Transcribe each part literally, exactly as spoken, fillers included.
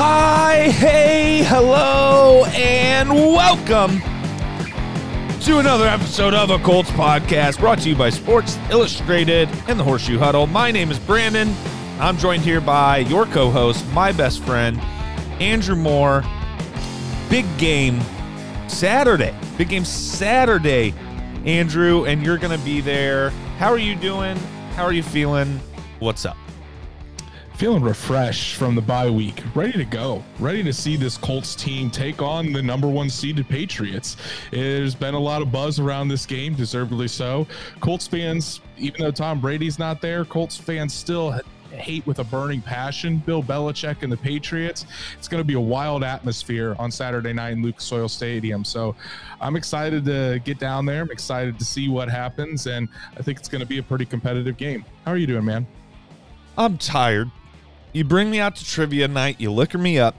Hi, hey, hello, and welcome to another episode of A Colts Podcast, brought to you by Sports Illustrated and the Horseshoe Huddle. My name is Brandon. I'm joined here by your co-host, my best friend, Andrew Moore. Big game Saturday. Big game Saturday, Andrew, and you're going to be there. How are you doing? How are you feeling? What's up? Feeling refreshed from the bye week, ready to go, ready to see this Colts team take on the number one seeded Patriots. There's been a lot of buzz around this game, deservedly so. Colts fans, even though Tom Brady's not there, Colts fans still hate with a burning passion Bill Belichick and the Patriots. It's going to be a wild atmosphere on Saturday night in Lucas Oil Stadium. So I'm excited to get down there. I'm excited to see what happens, and I think it's going to be a pretty competitive game. How are you doing, man? I'm tired. You bring me out to trivia night. You liquor me up.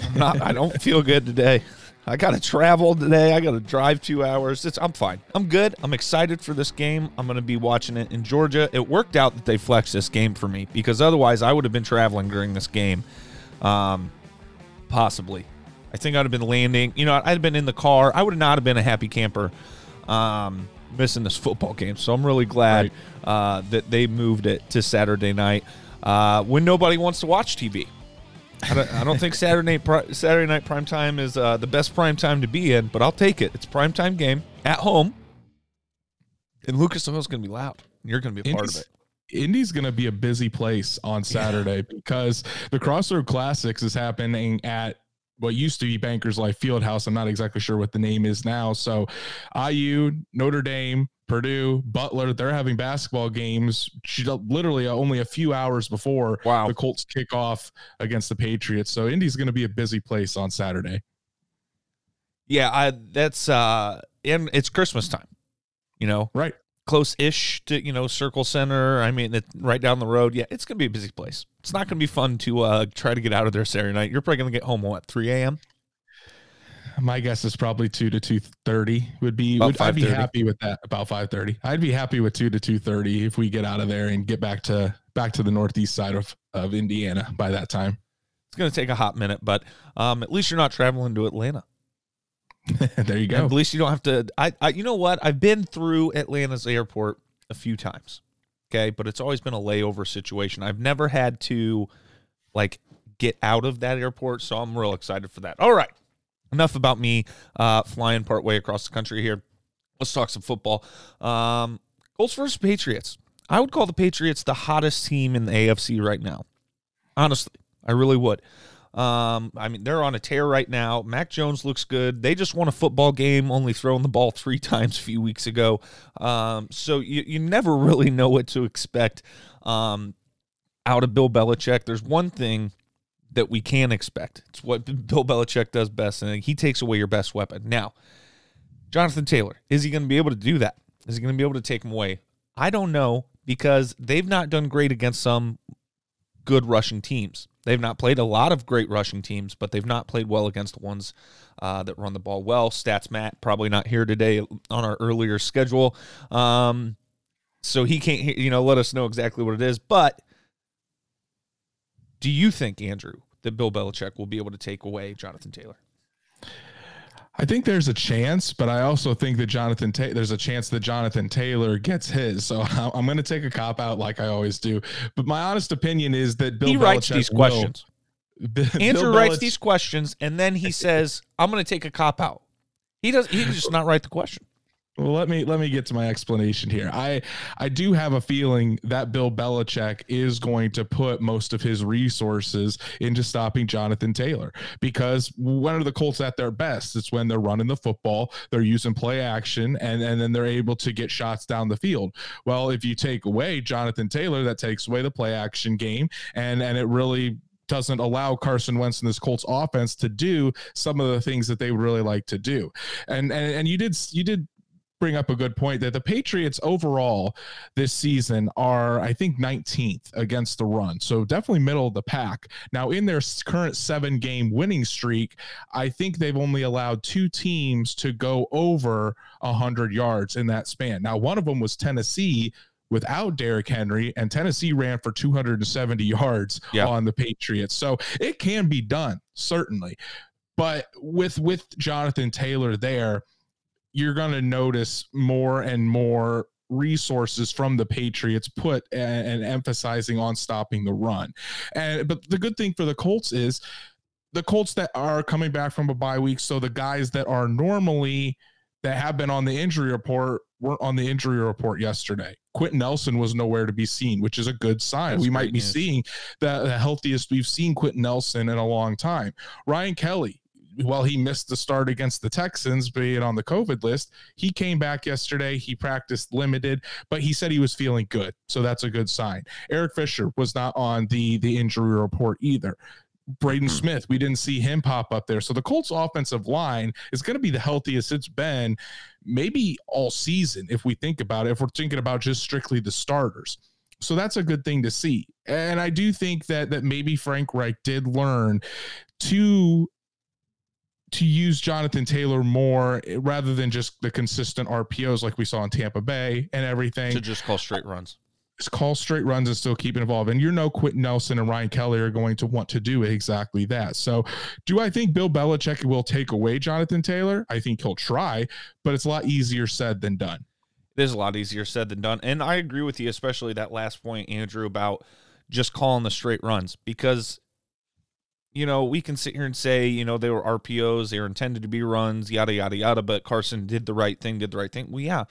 I'm not, I don't feel good today. I got to travel today. I got to drive two hours. It's, I'm fine. I'm good. I'm excited for this game. I'm going to be watching it in Georgia. It worked out that they flexed this game for me because otherwise I would have been traveling during this game. Um, possibly. I think I'd have been landing. You know, I'd have been in the car. I would not have been a happy camper um, missing this football game. So I'm really glad right. uh, that they moved it to Saturday night. Uh, when nobody wants to watch T V. I don't, I don't think Saturday night, Saturday night primetime is uh, the best primetime to be in, but I'll take it. It's a primetime game at home, and Lucas Oil is going to be loud. You're going to be a part of it. Indy's going to be a busy place on Saturday yeah. because the Crossroad Classics is happening at what used to be Bankers Life Fieldhouse. I'm not exactly sure what the name is now. So I U, Notre Dame, Purdue, Butler, they're having basketball games literally only a few hours before wow. the Colts kick off against the Patriots. So Indy's going to be a busy place on Saturday. Yeah, I that's uh, and it's Christmas time, you know, right? Close-ish to, you know, Circle Center. I mean, it, right down the road. Yeah, it's going to be a busy place. It's not going to be fun to uh, try to get out of there Saturday night. You're probably going to get home what, three a.m. My guess is probably two to two thirty would be, would, I'd be happy with that, about five thirty. I'd be happy with two to two thirty if we get out of there and get back to back to the northeast side of, of Indiana by that time. It's going to take a hot minute, but um, at least you're not traveling to Atlanta. There you go. And at least you don't have to. I, I, you know what? I've been through Atlanta's airport a few times, okay? But it's always been a layover situation. I've never had to, like, get out of that airport, so I'm real excited for that. All right. Enough about me uh, flying partway across the country here. Let's talk some football. Um, Colts versus Patriots. I would call the Patriots the hottest team in the A F C right now. Honestly, I really would. Um, I mean, they're on a tear right now. Mac Jones looks good. They just won a football game, only throwing the ball three times a few weeks ago. Um, so you, you never really know what to expect um, out of Bill Belichick. There's one thing that we can expect. It's what Bill Belichick does best, and he takes away your best weapon. Now, Jonathan Taylor, is he going to be able to do that? Is he going to be able to take him away? I don't know, because they've not done great against some good rushing teams. They've not played a lot of great rushing teams, but they've not played well against the ones uh, that run the ball well. Stats Matt, probably not here today on our earlier schedule. Um, so he can't, you know, let us know exactly what it is. But do you think, Andrew, that Bill Belichick will be able to take away Jonathan Taylor? I think there's a chance, but I also think that Jonathan Ta- there's a chance that Jonathan Taylor gets his. So I'm going to take a cop out like I always do. But my honest opinion is that Bill he Belichick writes these will. questions. Bill Andrew Belich- writes these questions, and then he says, "I'm going to take a cop out." He does. He just not write the question. Well, let me let me get to my explanation here. I I do have a feeling that Bill Belichick is going to put most of his resources into stopping Jonathan Taylor, because when are the Colts at their best? It's when they're running the football, they're using play action, and, and then they're able to get shots down the field. Well, if you take away Jonathan Taylor, that takes away the play action game, and, and it really doesn't allow Carson Wentz and this Colts offense to do some of the things that they would really like to do. And and and you did you did bring up a good point that the Patriots overall this season are, I think, nineteenth against the run. So definitely middle of the pack. Now, in their current seven game winning streak, I think they've only allowed two teams to go over a hundred yards in that span. Now, one of them was Tennessee, without Derrick Henry, and Tennessee ran for two hundred seventy yards yeah. on the Patriots. So it can be done, certainly. But with with Jonathan Taylor there, you're going to notice more and more resources from the Patriots put and, and emphasizing on stopping the run. And but the good thing for the Colts is the Colts that are coming back from a bye week, so the guys that are normally that have been on the injury report weren't on the injury report yesterday. Quentin Nelson was nowhere to be seen, which is a good sign. That's we might be news. seeing the, the healthiest we've seen Quentin Nelson in a long time. Ryan Kelly, while he missed the start against the Texans, being on the COVID list, he came back yesterday. He practiced limited, but he said he was feeling good. So that's a good sign. Eric Fisher was not on the, the injury report either. Braden Smith, we didn't see him pop up there. So the Colts offensive line is going to be the healthiest it's been maybe all season. If we think about it, if we're thinking about just strictly the starters. So that's a good thing to see. And I do think that, that maybe Frank Reich did learn to, to use Jonathan Taylor more rather than just the consistent R P Os like we saw in Tampa Bay and everything, to just call straight runs. Just call straight runs and still keep it involved. And you know Quentin Nelson and Ryan Kelly are going to want to do exactly that. So do I think Bill Belichick will take away Jonathan Taylor? I think he'll try, but it's a lot easier said than done. It is a lot easier said than done. And I agree with you, especially that last point, Andrew, about just calling the straight runs. Because, you know, we can sit here and say, you know, they were R P Os, they were intended to be runs, yada, yada, yada, but Carson did the right thing, did the right thing. Well, yeah.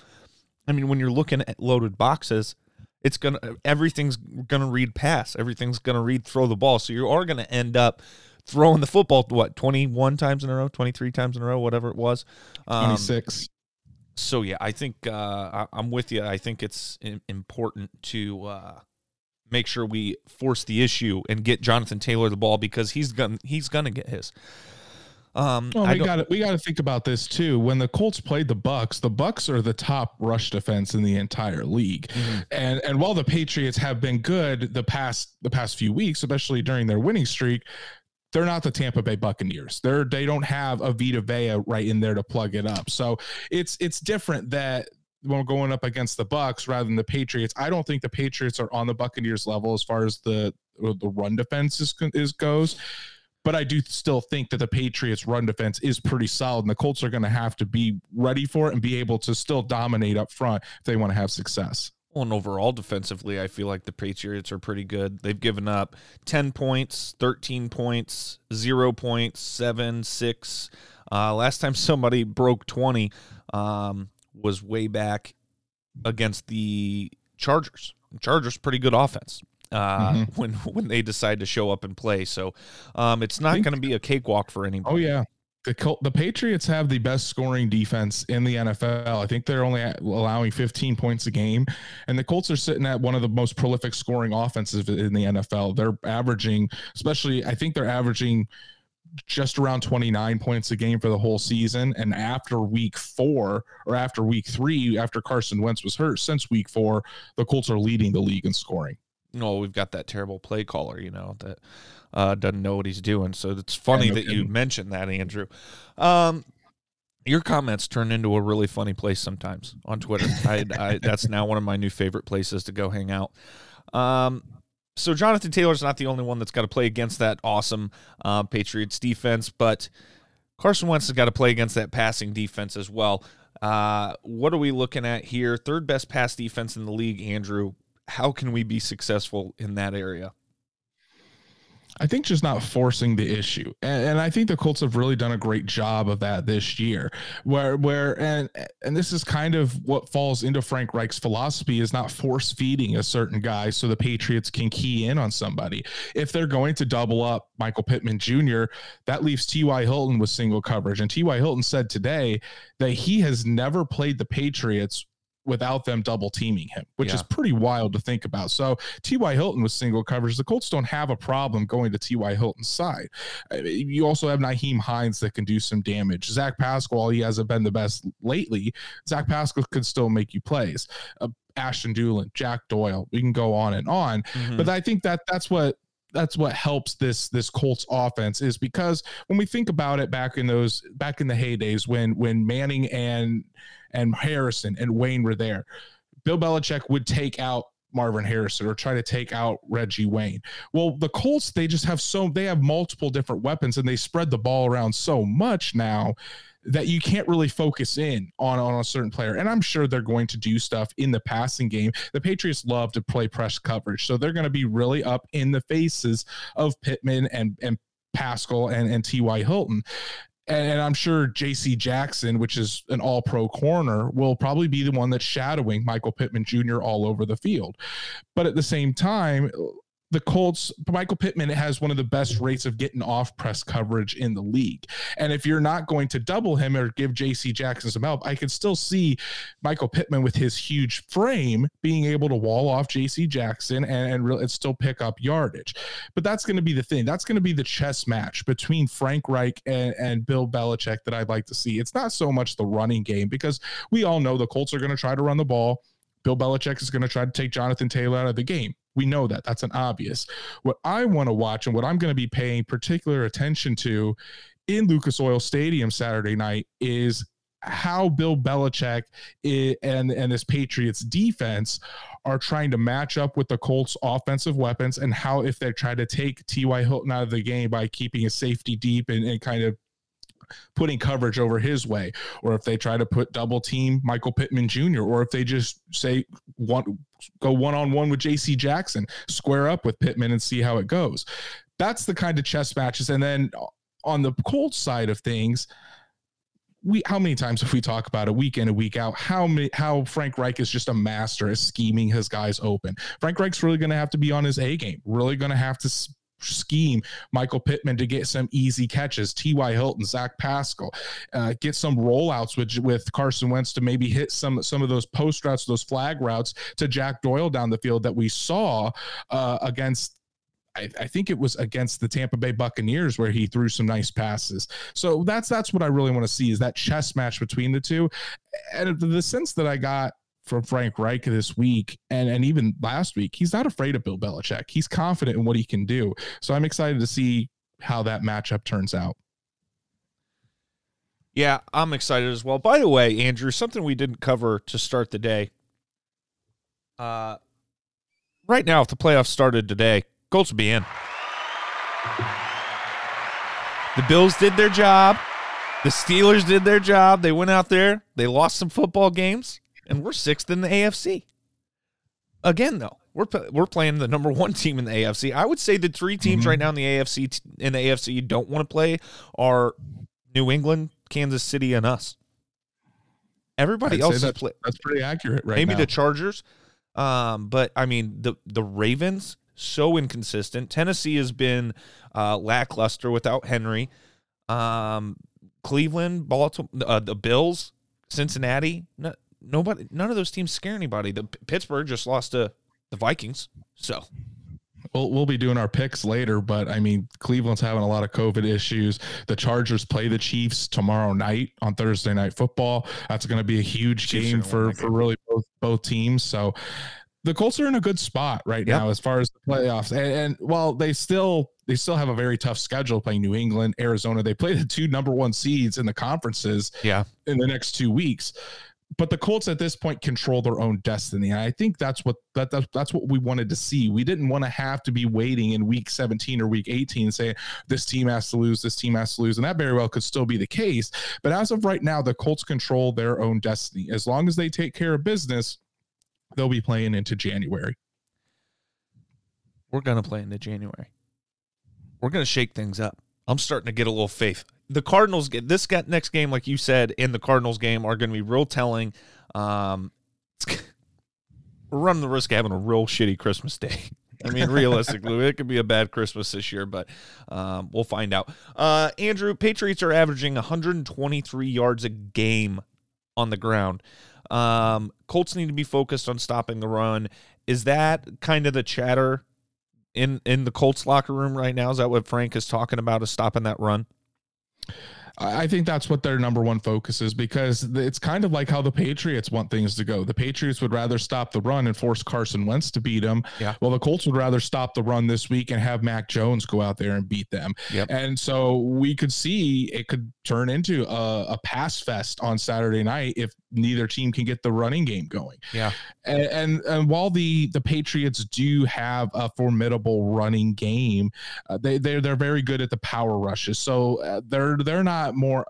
I mean, when you're looking at loaded boxes, It's gonna everything's gonna read pass. Everything's gonna read throw the ball. So you are gonna end up throwing the football what twenty-one times in a row, twenty-three times in a row, whatever it was. Um, Twenty-six. So yeah, I think uh, I, I'm with you. I think it's important to uh, make sure we force the issue and get Jonathan Taylor the ball, because he's gonna he's gonna get his. Um, well, we got we got to think about this too. When the Colts played the Bucs, the Bucs are the top rush defense in the entire league, mm-hmm. and and while the Patriots have been good the past the past few weeks, especially during their winning streak, they're not the Tampa Bay Buccaneers. They're they don't have a Vita Vea right in there to plug it up. So it's it's different that when we're going up against the Bucs rather than the Patriots. I don't think the Patriots are on the Buccaneers level as far as the the run defense is, is goes. But I do still think that the Patriots' run defense is pretty solid, and the Colts are going to have to be ready for it and be able to still dominate up front if they want to have success. Well, and overall defensively, I feel like the Patriots are pretty good. They've given up ten points, thirteen points, zero points, seven, six. Uh, last time somebody broke twenty um, was way back against the Chargers. Chargers, pretty good offense. Uh, mm-hmm. when when they decide to show up and play. So um, it's not going to be a cakewalk for anybody. Oh, yeah. The, Col- the Patriots have the best scoring defense in the N F L. I think they're only allowing fifteen points a game. And the Colts are sitting at one of the most prolific scoring offenses in the N F L. They're averaging, especially, I think they're averaging just around twenty-nine points a game for the whole season. And after week four or after week three, after Carson Wentz was hurt, since week four, the Colts are leading the league in scoring. No, we've got that terrible play caller, you know, that uh, doesn't know what he's doing. So it's funny that you mentioned that, Andrew. Um, your comments turn into a really funny place sometimes on Twitter. I, I, that's now one of my new favorite places to go hang out. Um, so Jonathan Taylor's not the only one that's got to play against that awesome uh, Patriots defense, but Carson Wentz has got to play against that passing defense as well. Uh, what are we looking at here? Third best pass defense in the league, Andrew. How can we be successful in that area? I think just not forcing the issue. And, and I think the Colts have really done a great job of that this year, where, where, and, and this is kind of what falls into Frank Reich's philosophy, is not force feeding a certain guy so the Patriots can key in on somebody. If they're going to double up Michael Pittman Junior, that leaves T Y Hilton with single coverage. And T Y Hilton said today that he has never played the Patriots without them double teaming him, which yeah. is pretty wild to think about. So T Y Hilton was single coverage. The Colts don't have a problem going to T Y Hilton's side. You also have Nyheim Hines that can do some damage. Zach Pascal, he hasn't been the best lately. Zach Pascal could still make you plays. Uh, Ashton Doolin, Jack Doyle, we can go on and on. Mm-hmm. But I think that that's what, that's what helps this, this Colts offense, is because when we think about it back in those, back in the heydays when, when Manning and, and Harrison and Wayne were there, Bill Belichick would take out Marvin Harrison or try to take out Reggie Wayne. Well, the Colts, they just have so they have multiple different weapons and they spread the ball around so much now that you can't really focus in on, on a certain player. And I'm sure they're going to do stuff in the passing game. The Patriots love to play press coverage. So they're going to be really up in the faces of Pittman and, and Pascal and, and T Y. Hilton. And, and I'm sure J C. Jackson, which is an all-pro corner, will probably be the one that's shadowing Michael Pittman Junior all over the field. But at the same time, the Colts, Michael Pittman has one of the best rates of getting off press coverage in the league. And if you're not going to double him or give J C. Jackson some help, I could still see Michael Pittman with his huge frame being able to wall off J C. Jackson and, and, re- and still pick up yardage. But that's going to be the thing. That's going to be the chess match between Frank Reich and, and Bill Belichick that I'd like to see. It's not so much the running game, because we all know the Colts are going to try to run the ball. Bill Belichick is going to try to take Jonathan Taylor out of the game. We know that. That's an obvious. What I want to watch and what I'm going to be paying particular attention to in Lucas Oil Stadium Saturday night is how Bill Belichick is, and, and this Patriots defense are trying to match up with the Colts offensive weapons, and how if they try to take T Y. Hilton out of the game by keeping a safety deep and, and kind of putting coverage over his way, or if they try to put double team Michael Pittman Junior, or if they just say one, go one-on-one with J C. Jackson, square up with Pittman and see how it goes. That's the kind of chess matches. And then on the Colts side of things, we, how many times have we talked about it week in and week out, how many, how Frank Reich is just a master at scheming his guys open. Frank Reich's really going to have to be on his A game, really going to have to sp- scheme Michael Pittman to get some easy catches, T Y. Hilton, Zach Pascal, uh, get some rollouts with, with Carson Wentz to maybe hit some some of those post routes, those flag routes to Jack Doyle down the field that we saw uh, against, I, I think it was against the Tampa Bay Buccaneers, where he threw some nice passes. So that's that's what I really want to see, is that chess match between the two. And the sense that I got from Frank Reich this week and, and even last week, he's not afraid of Bill Belichick. He's confident in what he can do. So I'm excited to see how that matchup turns out. Yeah, I'm excited as well. By the way, Andrew, something we didn't cover to start the day. Uh, right now, if the playoffs started today, Colts would be in. The Bills did their job. The Steelers did their job. They went out there. They lost some football games. And we're sixth in the A F C. Again, though, we're we're playing the number one team in the A F C. I would say the three teams mm-hmm. right now in the A F C in the A F C you don't want to play are New England, Kansas City, and us. Everybody I'd else is play. That's pretty accurate, right? Maybe now. The Chargers, um, but I mean the the Ravens so inconsistent. Tennessee has been uh, lackluster without Henry. Um, Cleveland, Baltimore, uh, the Bills, Cincinnati. No, Nobody, none of those teams scare anybody. The Pittsburgh just lost to the Vikings, so we'll we'll be doing our picks later. But I mean, Cleveland's having a lot of COVID issues. The Chargers play the Chiefs tomorrow night on Thursday Night Football. That's going to be a huge Chiefs game for for really both both teams. So the Colts are in a good spot right yep. now as far as the playoffs, and, and while they still. They still have a very tough schedule playing New England, Arizona. They play the two number one seeds in the conferences yeah. in the next two weeks. But the Colts at this point control their own destiny. And I think that's what that, that that's what we wanted to see. We didn't want to have to be waiting in week seventeen or week eighteen and saying this team has to lose, this team has to lose. And that very well could still be the case. But as of right now, the Colts control their own destiny. As long as they take care of business, they'll be playing into January. We're going to play into January. We're going to shake things up. I'm starting to get a little faith. The Cardinals get this got next game, like you said, and the Cardinals game are going to be real telling. Um, we're running the risk of having a real shitty Christmas day. I mean, realistically, it could be a bad Christmas this year, but um, we'll find out. Uh, Andrew, Patriots are averaging one hundred twenty-three yards a game on the ground. Um, Colts need to be focused on stopping the run. Is that kind of the chatter in in the Colts locker room right now? Is that what Frank is talking about, is stopping that run? I think that's what their number one focus is, because it's kind of like how the Patriots want things to go. The Patriots would rather stop the run and force Carson Wentz to beat them. Yeah. Well, the Colts would rather stop the run this week and have Mac Jones go out there and beat them. Yep. And so we could see it could turn into a, a pass fest on Saturday night if neither team can get the running game going. Yeah. And, and, and while the, the Patriots do have a formidable running game, uh, they, they're, they're very good at the power rushes. So uh, they're, they're not more,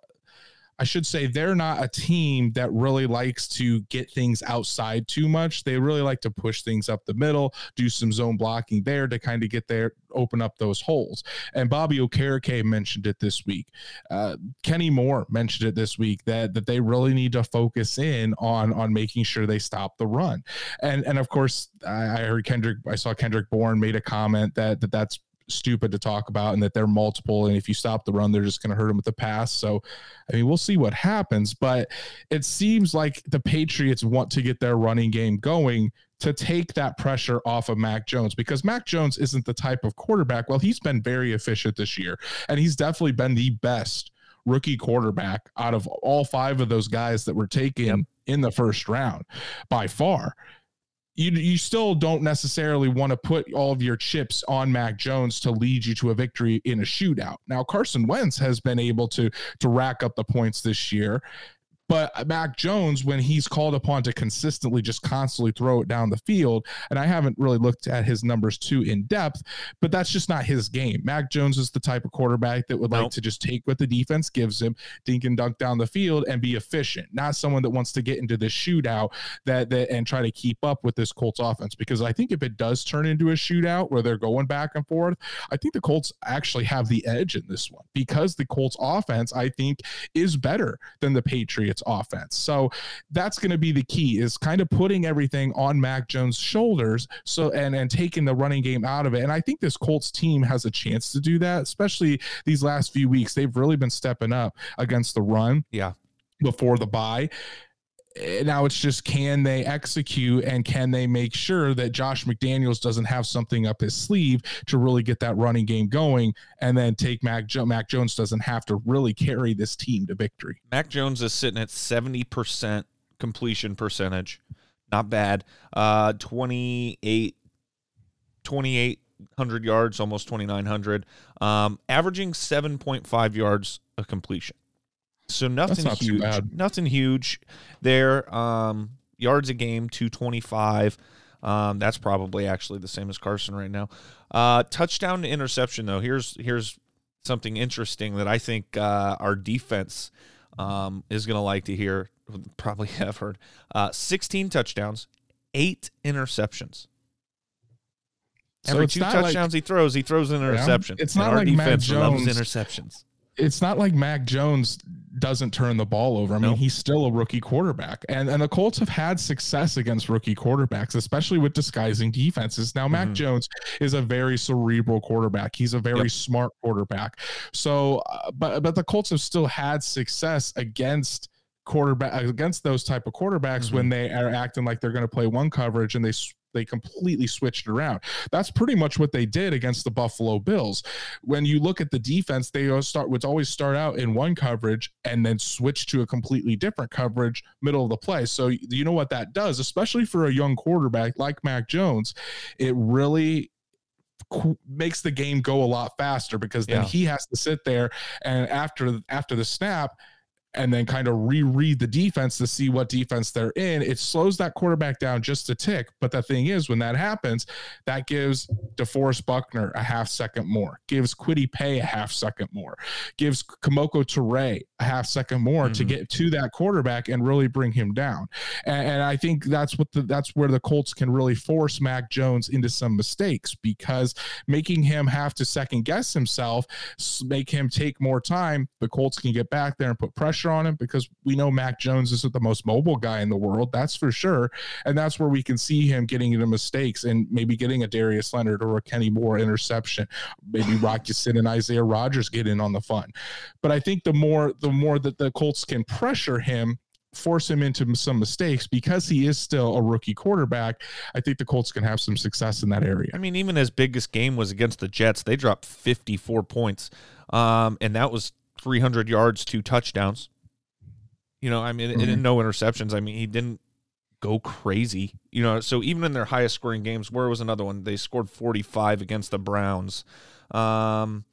I should say they're not a team that really likes to get things outside too much. They really like to push things up the middle, do some zone blocking there to kind of get there, open up those holes. And Bobby Okereke mentioned it this week. Uh, Kenny Moore mentioned it this week that, that they really need to focus in on, on making sure they stop the run. And, and of course I, I heard Kendrick, I saw Kendrick Bourne made a comment that, that that's stupid to talk about and that they're multiple. And if you stop the run, they're just going to hurt them with the pass. So, I mean, we'll see what happens, but it seems like the Patriots want to get their running game going to take that pressure off of Mac Jones, because Mac Jones isn't the type of quarterback. Well, he's been very efficient this year, and he's definitely been the best rookie quarterback out of all five of those guys that were taken yep. in the first round by far. You, you still don't necessarily want to put all of your chips on Mac Jones to lead you to a victory in a shootout. Now, Carson Wentz has been able to, to rack up the points this year, but Mac Jones, when he's called upon to consistently just constantly throw it down the field, and I haven't really looked at his numbers too in depth, but that's just not his game. Mac Jones is the type of quarterback that would nope. like to just take what the defense gives him, dink and dunk down the field, and be efficient. Not someone that wants to get into this shootout that, that and try to keep up with this Colts offense, because I think if it does turn into a shootout where they're going back and forth, I think the Colts actually have the edge in this one, because the Colts offense, I think, is better than the Patriots offense. So that's going to be the key, is kind of putting everything on Mac Jones' shoulders, so and and taking the running game out of it. And I think this Colts team has a chance to do that, especially these last few weeks. They've really been stepping up against the run yeah before the bye. Now it's just, can they execute, and can they make sure that Josh McDaniels doesn't have something up his sleeve to really get that running game going, and then take Mac, jo- Mac Jones doesn't have to really carry this team to victory. Mac Jones is sitting at seventy percent completion percentage. Not bad. Uh, twenty-eight, twenty-eight hundred yards, almost twenty-nine hundred, um, averaging seven point five yards a completion. So nothing not huge, nothing huge there. Um, yards a game, two twenty-five. Um, that's probably actually the same as Carson right now. Uh, touchdown to interception, though. Here's here's something interesting that I think uh, our defense um, is going to like to hear, probably have heard. Uh, sixteen touchdowns, eight interceptions. Every so it's two touchdowns like, he throws, he throws an interception. Yeah, it's not and like Matt Jones loves interceptions. It's not like Mac Jones doesn't turn the ball over. I mean, nope. he's still a rookie quarterback, and and the Colts have had success against rookie quarterbacks, especially with disguising defenses. Now, mm-hmm. Mac Jones is a very cerebral quarterback. He's a very yep. smart quarterback. So, uh, but but the Colts have still had success against quarterback against those type of quarterbacks mm-hmm. when they are acting like they're going to play one coverage and they. They completely switched around. That's pretty much what they did against the Buffalo Bills. When you look at the defense, they always start would always start out in one coverage and then switch to a completely different coverage middle of the play. So you know what that does, especially for a young quarterback like Mac Jones, it really makes the game go a lot faster, because then yeah. he has to sit there and after after the snap and then kind of reread the defense to see what defense they're in. It slows that quarterback down just a tick. But the thing is, when that happens, that gives DeForest Buckner a half second more, gives Kwity Paye a half second more, gives Kamoko Toure a half second more mm-hmm. to get to that quarterback and really bring him down. And, and I think that's what the, that's where the Colts can really force Mac Jones into some mistakes, because making him have to second guess himself, make him take more time. The Colts can get back there and put pressure on him, because we know Mac Jones isn't the most mobile guy in the world, that's for sure, and that's where we can see him getting into mistakes and maybe getting a Darius Leonard or a Kenny Moore interception, maybe Rockison and Isaiah Rodgers get in on the fun. But I think the more the more that the Colts can pressure him, force him into some mistakes, because he is still a rookie quarterback, I think the Colts can have some success in that area. I mean, even his biggest game was against the Jets. They dropped fifty-four points, um, and that was three hundred yards, two touchdowns. You know, I mean, mm-hmm. and no interceptions. I mean, he didn't go crazy. You know, so even in their highest scoring games, where was another one? They scored forty-five against the Browns. Um,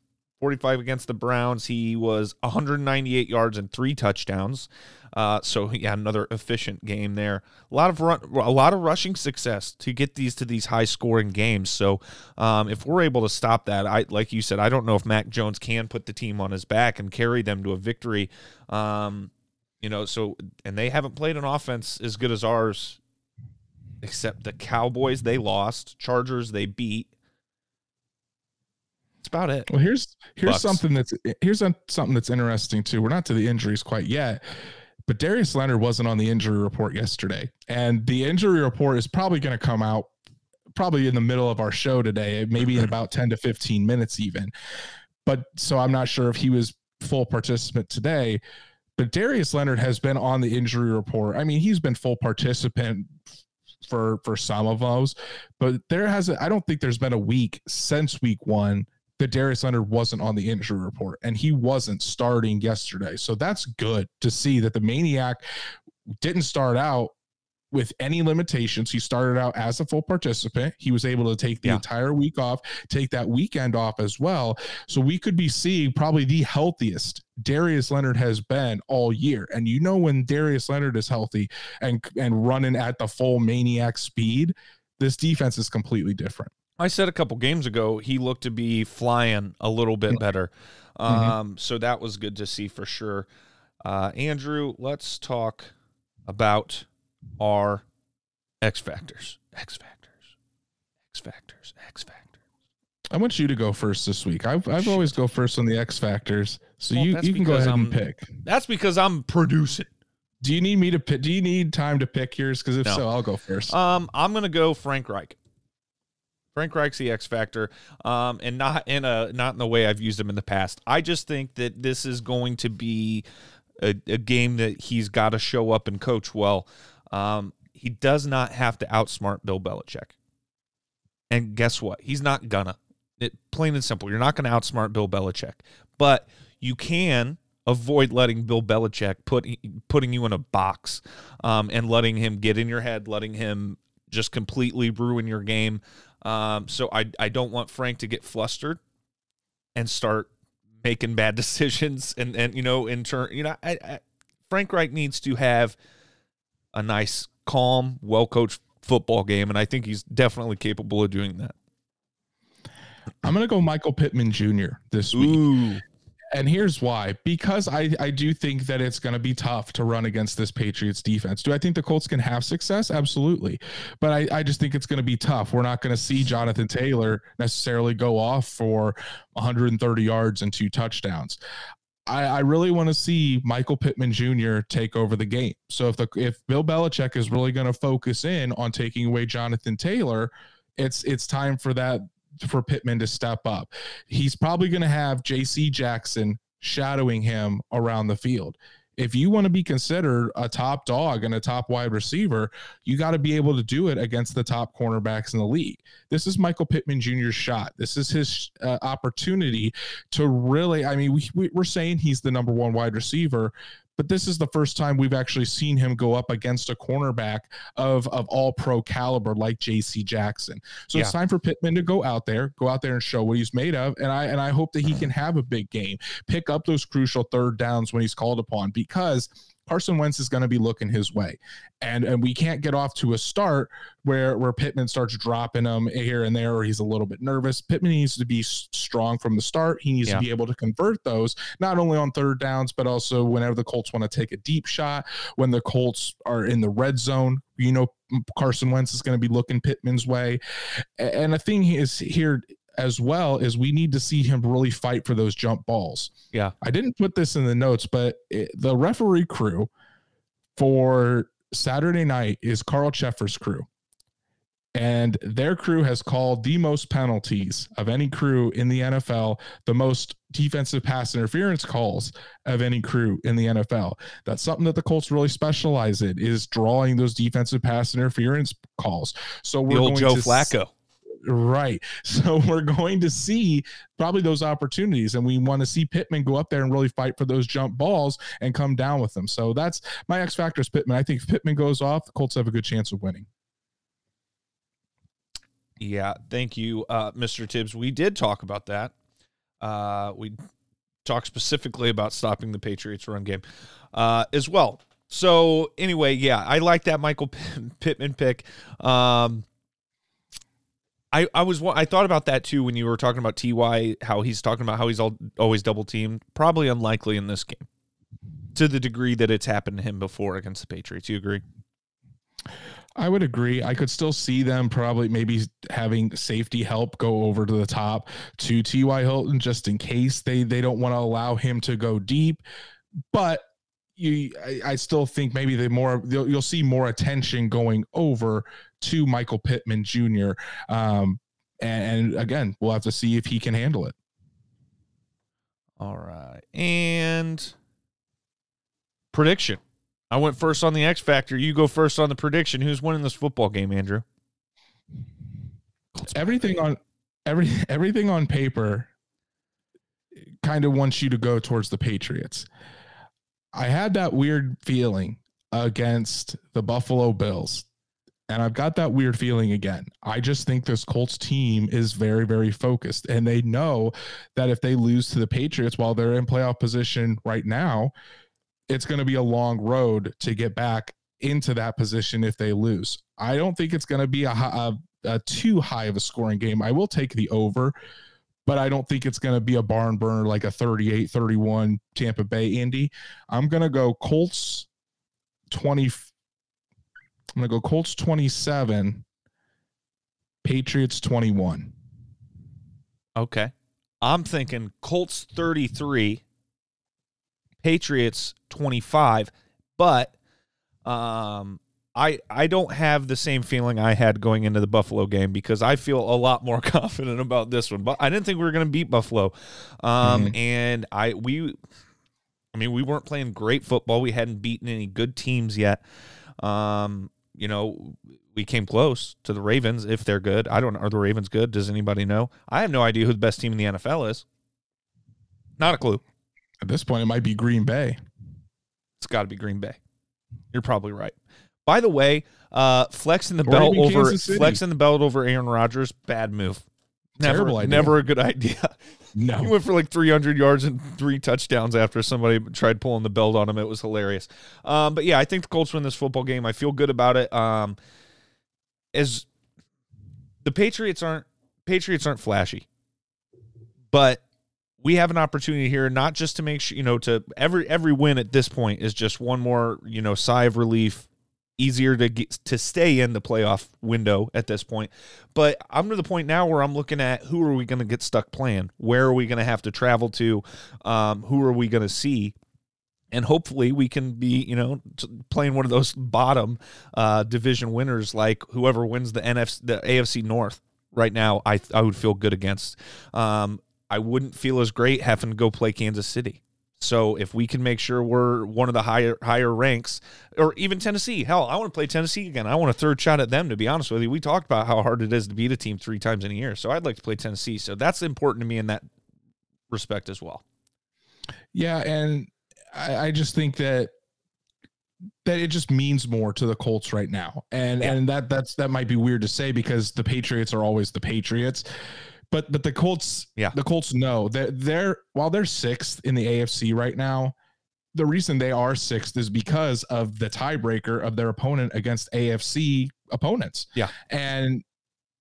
forty-five against the Browns. He was one hundred ninety-eight yards and three touchdowns. Uh, so yeah, another efficient game there. A lot of run, a lot of rushing success to get these to these high scoring games. So um, if we're able to stop that, I like you said, I don't know if Mac Jones can put the team on his back and carry them to a victory. Um, you know, so and they haven't played an offense as good as ours, except the Cowboys they lost, Chargers they beat. That's about it. Well, here's here's Bucks. something that's here's something that's interesting too. We're not to the injuries quite yet. But Darius Leonard wasn't on the injury report yesterday, and the injury report is probably going to come out probably in the middle of our show today, maybe in about ten to fifteen minutes even. But so I'm not sure if he was full participant today, but Darius Leonard has been on the injury report. I mean, he's been full participant for, for some of those, but there hasn't, I don't think there's been a week since week one that Darius Leonard wasn't on the injury report, and he wasn't starting yesterday. So that's good to see that the Maniac didn't start out with any limitations. He started out as a full participant. He was able to take the yeah. entire week off, take that weekend off as well. So we could be seeing probably the healthiest Darius Leonard has been all year. And you know, when Darius Leonard is healthy and, and running at the full Maniac speed, this defense is completely different. I said a couple games ago he looked to be flying a little bit better. Um, mm-hmm. So that was good to see for sure. Uh, Andrew, let's talk about our X Factors. X Factors. X Factors. X Factors. I want you to go first this week. I've, I've always go first on the X Factors. So well, you, you can go ahead I'm, and pick. That's because I'm producing. Do you need me to pick? Do you need time to pick yours? Because if no. so, I'll go first. Um, I'm going to go Frank Reich. Frank Reich's the X Factor, um, and not in a not in the way I've used him in the past. I just think that this is going to be a, a game that he's got to show up and coach well. Um, he does not have to outsmart Bill Belichick. And guess what? He's not gonna. It, plain and simple, you're not going to outsmart Bill Belichick. But you can avoid letting Bill Belichick put putting you in a box um, and letting him get in your head, letting him just completely ruin your game. Um, so I I don't want Frank to get flustered and start making bad decisions and, and you know in turn you know I, I, Frank Reich needs to have a nice, calm, well-coached football game, and I think he's definitely capable of doing that. I'm gonna go Michael Pittman Junior this week. Ooh. And here's why, because I, I do think that it's going to be tough to run against this Patriots defense. Do I think the Colts can have success? Absolutely. But I, I just think it's going to be tough. We're not going to see Jonathan Taylor necessarily go off for one hundred thirty yards and two touchdowns. I, I really want to see Michael Pittman Junior take over the game. So if the, if Bill Belichick is really going to focus in on taking away Jonathan Taylor, it's, it's time for that, for Pittman to step up. He's probably going to have J C Jackson shadowing him around the field. If you want to be considered a top dog and a top wide receiver, you got to be able to do it against the top cornerbacks in the league. This is Michael Pittman Junior's shot. This is his uh, opportunity to really, I mean, we, we're saying he's the number one wide receiver, but this is the first time we've actually seen him go up against a cornerback of, of all pro caliber like J C Jackson. So yeah. It's time for Pittman to go out there, go out there and show what he's made of. And I, and I hope that he can have a big game, pick up those crucial third downs when he's called upon, because Carson Wentz is going to be looking his way. And, and we can't get off to a start where, where Pittman starts dropping him here and there, or he's a little bit nervous. Pittman needs to be strong from the start. He needs yeah. to be able to convert those, not only on third downs, but also whenever the Colts want to take a deep shot, when the Colts are in the red zone. You know, Carson Wentz is going to be looking Pittman's way. And the thing is here as well is we need to see him really fight for those jump balls. Yeah. I didn't put this in the notes, but it, the referee crew for Saturday night is Carl Sheffer's crew. And their crew has called the most penalties of any crew in the N F L, the most defensive pass interference calls of any crew in the N F L. That's something that the Colts really specialize in, is drawing those defensive pass interference calls. So we're the old going Joe to Flacco. Right. So we're going to see probably those opportunities, and we want to see Pittman go up there and really fight for those jump balls and come down with them. So that's my X factor is Pittman. I think if Pittman goes off, the Colts have a good chance of winning. Yeah. Thank you, uh, Mister Tibbs. We did talk about that. Uh, we talked specifically about stopping the Patriots' run game uh, as well. So, anyway, yeah, I like that Michael Pittman pick. Um, I I was I thought about that, too, when you were talking about T Y, how he's talking about how he's all, always double-teamed. Probably unlikely in this game, to the degree that it's happened to him before against the Patriots. You agree? I would agree. I could still see them probably maybe having safety help go over to the top to T Y. Hilton just in case they, they don't want to allow him to go deep. But you, I, I still think maybe they more you'll, you'll see more attention going over to Michael Pittman Junior Um, and, and again, we'll have to see if he can handle it. All right. And prediction. I went first on the X Factor. You go first on the prediction. Who's winning this football game, Andrew? Everything on every everything on paper kind of wants you to go towards the Patriots. I had that weird feeling against the Buffalo Bills, and I've got that weird feeling again. I just think this Colts team is very, very focused, and they know that if they lose to the Patriots while they're in playoff position right now, it's going to be a long road to get back into that position if they lose. I don't think it's going to be a, a, a too high of a scoring game. I will take the over, but I don't think it's going to be a barn burner like a thirty-eight thirty-one Tampa Bay Indy. I'm going to go Colts twenty. I'm going to go Colts twenty-seven, Patriots twenty-one. Okay. I'm thinking Colts thirty-three. Patriots twenty-five, but um, I I don't have the same feeling I had going into the Buffalo game because I feel a lot more confident about this one. But I didn't think we were going to beat Buffalo, um, mm-hmm. and I we, I mean we weren't playing great football. We hadn't beaten any good teams yet. Um, you know, we came close to the Ravens if they're good. I don't know. Are the Ravens good? Does anybody know? I have no idea who the best team in the N F L is. Not a clue. At this point, it might be Green Bay. It's got to be Green Bay. You're probably right. By the way, uh, flexing the belt over flexing the belt over Aaron Rodgers, bad move. Never, never a good idea. No, he went for like three hundred yards and three touchdowns after somebody tried pulling the belt on him. It was hilarious. Um, but yeah, I think the Colts win this football game. I feel good about it. Um, as the Patriots aren't Patriots aren't flashy, but we have an opportunity here, not just to make sure, you know, to every every win at this point is just one more, you know, sigh of relief, easier to get, to stay in the playoff window at this point. But I'm to the point now where I'm looking at who are we going to get stuck playing? Where are we going to have to travel to? Um, who are we going to see? And hopefully we can be, you know, playing one of those bottom uh, division winners, like whoever wins the N F C, the A F C North right now, I I would feel good against. Um I wouldn't feel as great having to go play Kansas City. So if we can make sure we're one of the higher higher ranks, or even Tennessee, hell, I want to play Tennessee again. I want a third shot at them, to be honest with you. We talked about how hard it is to beat a team three times in a year, so I'd like to play Tennessee. So that's important to me in that respect as well. Yeah, and I, I just think that that it just means more to the Colts right now. And yeah. and that that's that might be weird to say because the Patriots are always the Patriots. But but the Colts, yeah. the Colts know that they're while they're sixth in the A F C right now, the reason they are sixth is because of the tiebreaker of their opponent against A F C opponents. Yeah. And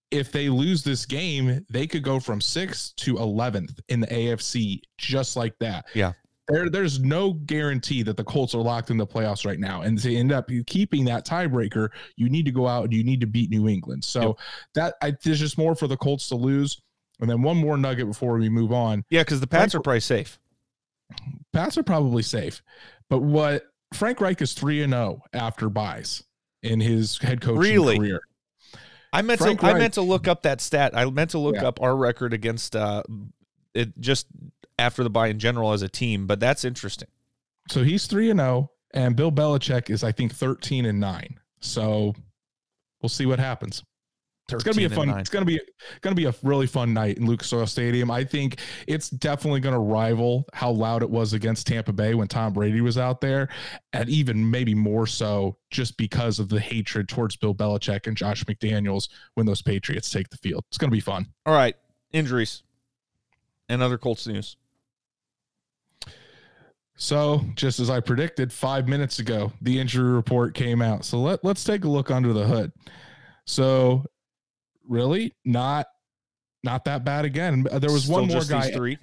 if they lose this game, they could go from sixth to eleventh in the A F C just like that. Yeah. There, there's no guarantee that the Colts are locked in the playoffs right now. And to end up keeping that tiebreaker, you need to go out and you need to beat New England. So yep. that I, there's just more for the Colts to lose. And then one more nugget before we move on. Yeah, because the Pats Frank, are probably safe. Pats are probably safe. But what Frank Reich is three and oh after buys in his head coaching really? career. I meant, Frank to, Reich, I meant to look up that stat. I meant to look yeah. up our record against uh, it just after the bye in general as a team, but that's interesting. So he's three and oh, and Bill Belichick is, I think, thirteen and nine. So we'll see what happens. It's gonna be a fun. It's gonna be gonna be a really fun night in Lucas Oil Stadium. I think it's definitely gonna rival how loud it was against Tampa Bay when Tom Brady was out there, and even maybe more so just because of the hatred towards Bill Belichick and Josh McDaniels when those Patriots take the field. It's gonna be fun. All right, injuries. and other Colts news. So, just as I predicted five minutes ago, the injury report came out. So let, let's take a look under the hood. So really not, not that bad. Again, there was still one more guy, three.